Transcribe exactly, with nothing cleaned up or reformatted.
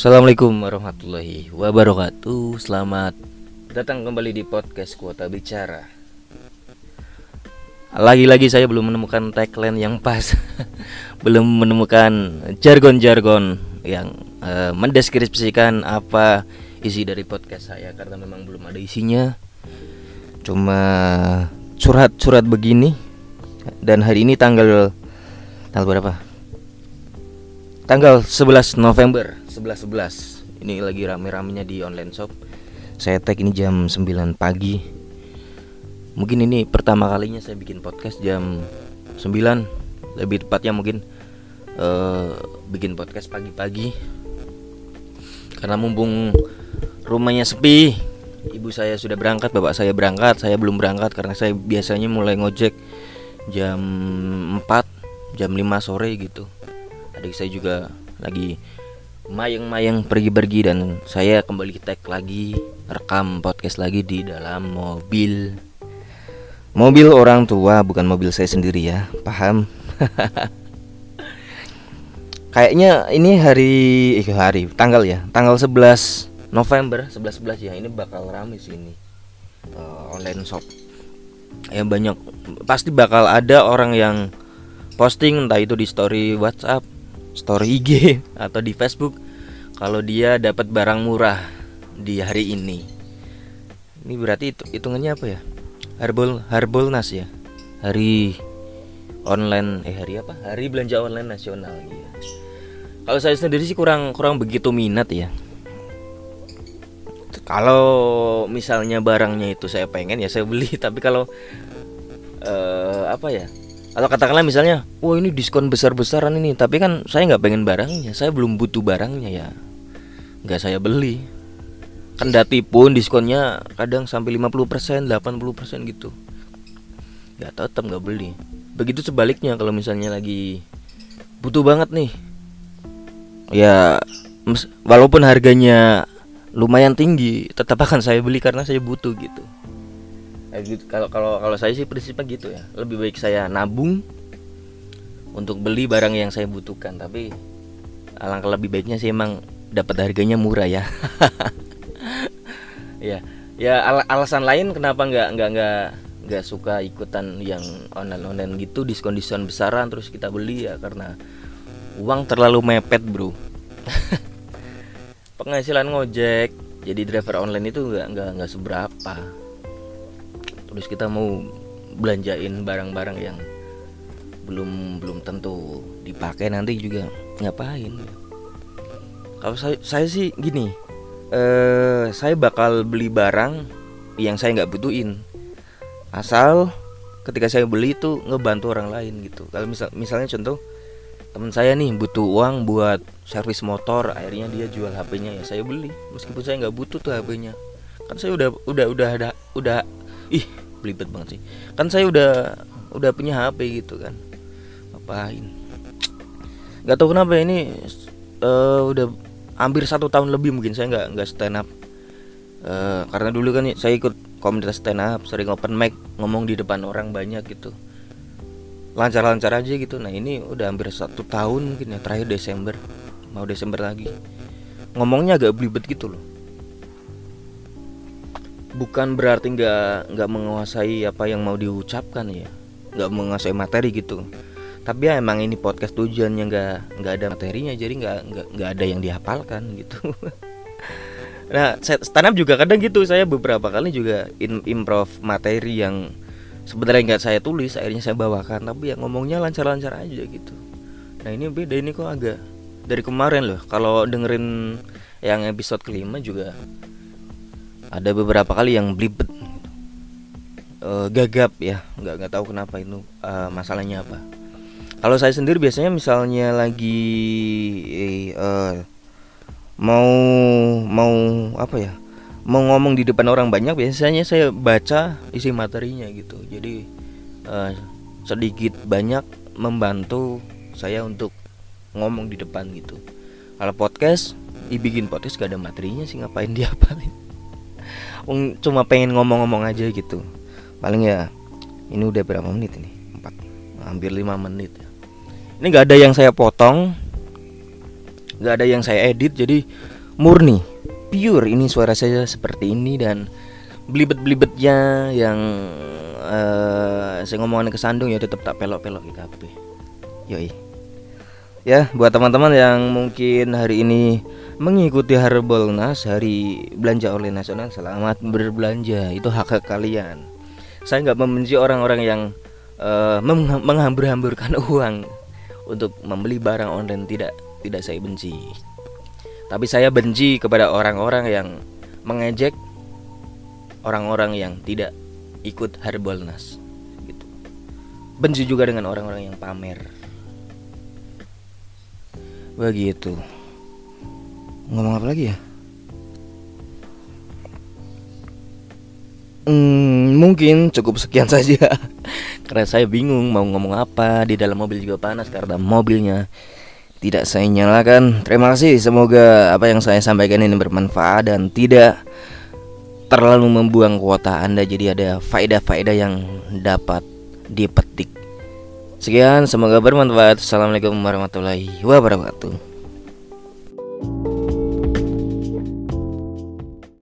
Assalamualaikum warahmatullahi wabarakatuh. Selamat datang kembali di podcast Kuota Bicara. Lagi-lagi saya belum menemukan tagline yang pas. Belum menemukan jargon-jargon yang uh, mendeskripsikan apa isi dari podcast saya, karena memang belum ada isinya. Cuma curhat-curhat begini. Dan hari ini tanggal tanggal berapa? Tanggal sebelas November, sebelas sebelas. Ini lagi rame-ramenya di online shop. Saya tag ini jam sembilan pagi. Mungkin ini pertama kalinya saya bikin podcast jam sembilan. Lebih tepatnya mungkin uh, bikin podcast pagi-pagi. Karena mumpung rumahnya sepi. Ibu saya sudah berangkat, bapak saya berangkat, saya belum berangkat karena saya biasanya mulai ngojek jam empat, jam lima sore gitu. Adik saya juga lagi mayang-mayang pergi-pergi, dan saya kembali tag lagi, rekam podcast lagi di dalam mobil. Mobil orang tua, bukan mobil saya sendiri ya. Paham? Kayaknya ini hari eh hari tanggal ya. Tanggal sebelas November, sebelas sebelas ya. Ini bakal rame sih ini. Uh, online shop. Ya banyak, pasti bakal ada orang yang posting, entah itu di story WhatsApp, story I G, atau di Facebook, kalau dia dapat barang murah di hari ini. Ini berarti itu hitungannya apa ya? Harbol Harbolnas ya. Hari online eh hari apa? Hari belanja online nasional ya. Kalau saya sendiri sih kurang kurang begitu minat ya. Kalau misalnya barangnya itu saya pengen ya saya beli, tapi kalau uh, apa ya? Atau katakanlah misalnya, wah ini diskon besar-besaran ini, tapi kan saya nggak pengen barangnya, saya belum butuh barangnya ya, nggak saya beli. Kendati pun diskonnya kadang sampai lima puluh persen, delapan puluh persen gitu, ya tetap nggak beli. Begitu sebaliknya kalau misalnya lagi butuh banget nih, ya walaupun harganya lumayan tinggi, tetap akan saya beli karena saya butuh gitu. Kalau kalau kalau saya sih prinsipnya gitu ya. Lebih baik saya nabung untuk beli barang yang saya butuhkan, tapi alangkah lebih baiknya sih emang dapat harganya murah ya. Ya, ya al- alasan lain kenapa nggak nggak nggak nggak suka ikutan yang online-online gitu, diskon-diskon besaran terus kita beli ya, karena uang terlalu mepet, bro. Penghasilan ngojek jadi driver online itu nggak nggak nggak seberapa. Terus kita mau belanjain barang-barang yang belum belum tentu dipakai nanti juga ngapain? Kalau saya, saya sih gini, eh, saya bakal beli barang yang saya nggak butuhin, asal ketika saya beli itu ngebantu orang lain gitu. Kalau misal misalnya contoh teman saya nih butuh uang buat servis motor, akhirnya dia jual H P-nya ya saya beli, meskipun saya nggak butuh tuh H P-nya, kan saya udah udah udah udah, udah ih belibet banget sih, kan saya udah udah punya H P gitu kan, ngapain? Gak tau kenapa ini uh, udah hampir satu tahun lebih mungkin saya nggak nggak stand up, uh, karena dulu kan saya ikut komunitas stand up, sering open mic, ngomong di depan orang banyak gitu, lancar-lancar aja gitu. Nah ini udah hampir satu tahun mungkin ya, terakhir Desember, mau Desember lagi, ngomongnya agak belibet gitu loh. Bukan berarti nggak nggak menguasai apa yang mau diucapkan ya, nggak menguasai materi gitu. Tapi ya emang ini podcast tujuannya nggak nggak ada materinya, jadi nggak nggak nggak ada yang dihafalkan gitu. Nah stand up juga kadang gitu, saya beberapa kali juga in, improv materi yang sebenarnya nggak saya tulis, akhirnya saya bawakan, tapi ya ngomongnya lancar-lancar aja gitu. Nah ini beda, ini kok agak dari kemarin loh. Kalau dengerin yang episode kelima juga ada beberapa kali yang blibet, e, gagap ya, nggak nggak tahu kenapa itu, e, masalahnya apa. Kalau saya sendiri biasanya misalnya lagi e, mau mau apa ya, mau ngomong di depan orang banyak, biasanya saya baca isi materinya gitu. Jadi e, sedikit banyak membantu saya untuk ngomong di depan gitu. Kalau podcast, dibikin podcast gak ada materinya sih, ngapain dihafalin? Cuma pengen ngomong-ngomong aja gitu. Paling ya ini udah berapa menit ini? empat, hampir lima menit ya. Ini gak ada yang saya potong, nggak ada yang saya edit, jadi murni pure ini suara saya seperti ini. Dan belibet-belibetnya yang uh, saya ngomongan kesandung ya tetap tak pelok-pelok gitu apa tuh. Yoi. Ya, buat teman-teman yang mungkin hari ini mengikuti Harbolnas, hari belanja oleh nasional, selamat berbelanja, itu hak-hak kalian. Saya nggak membenci orang-orang yang uh, meng- menghambur-hamburkan uang untuk membeli barang online, tidak tidak saya benci. Tapi saya benci kepada orang-orang yang mengejek orang-orang yang tidak ikut Harbolnas gitu. Benci juga dengan orang-orang yang pamer. Begitu. Ngomong apa lagi ya? Hmm, mungkin cukup sekian saja. Karena saya bingung mau ngomong apa. Di dalam mobil juga panas karena mobilnya tidak saya nyalakan. Terima kasih, semoga apa yang saya sampaikan ini bermanfaat dan tidak terlalu membuang kuota Anda, jadi ada faedah-faedah yang dapat dipetik. Sekian, semoga bermanfaat. Assalamualaikum warahmatullahi wabarakatuh.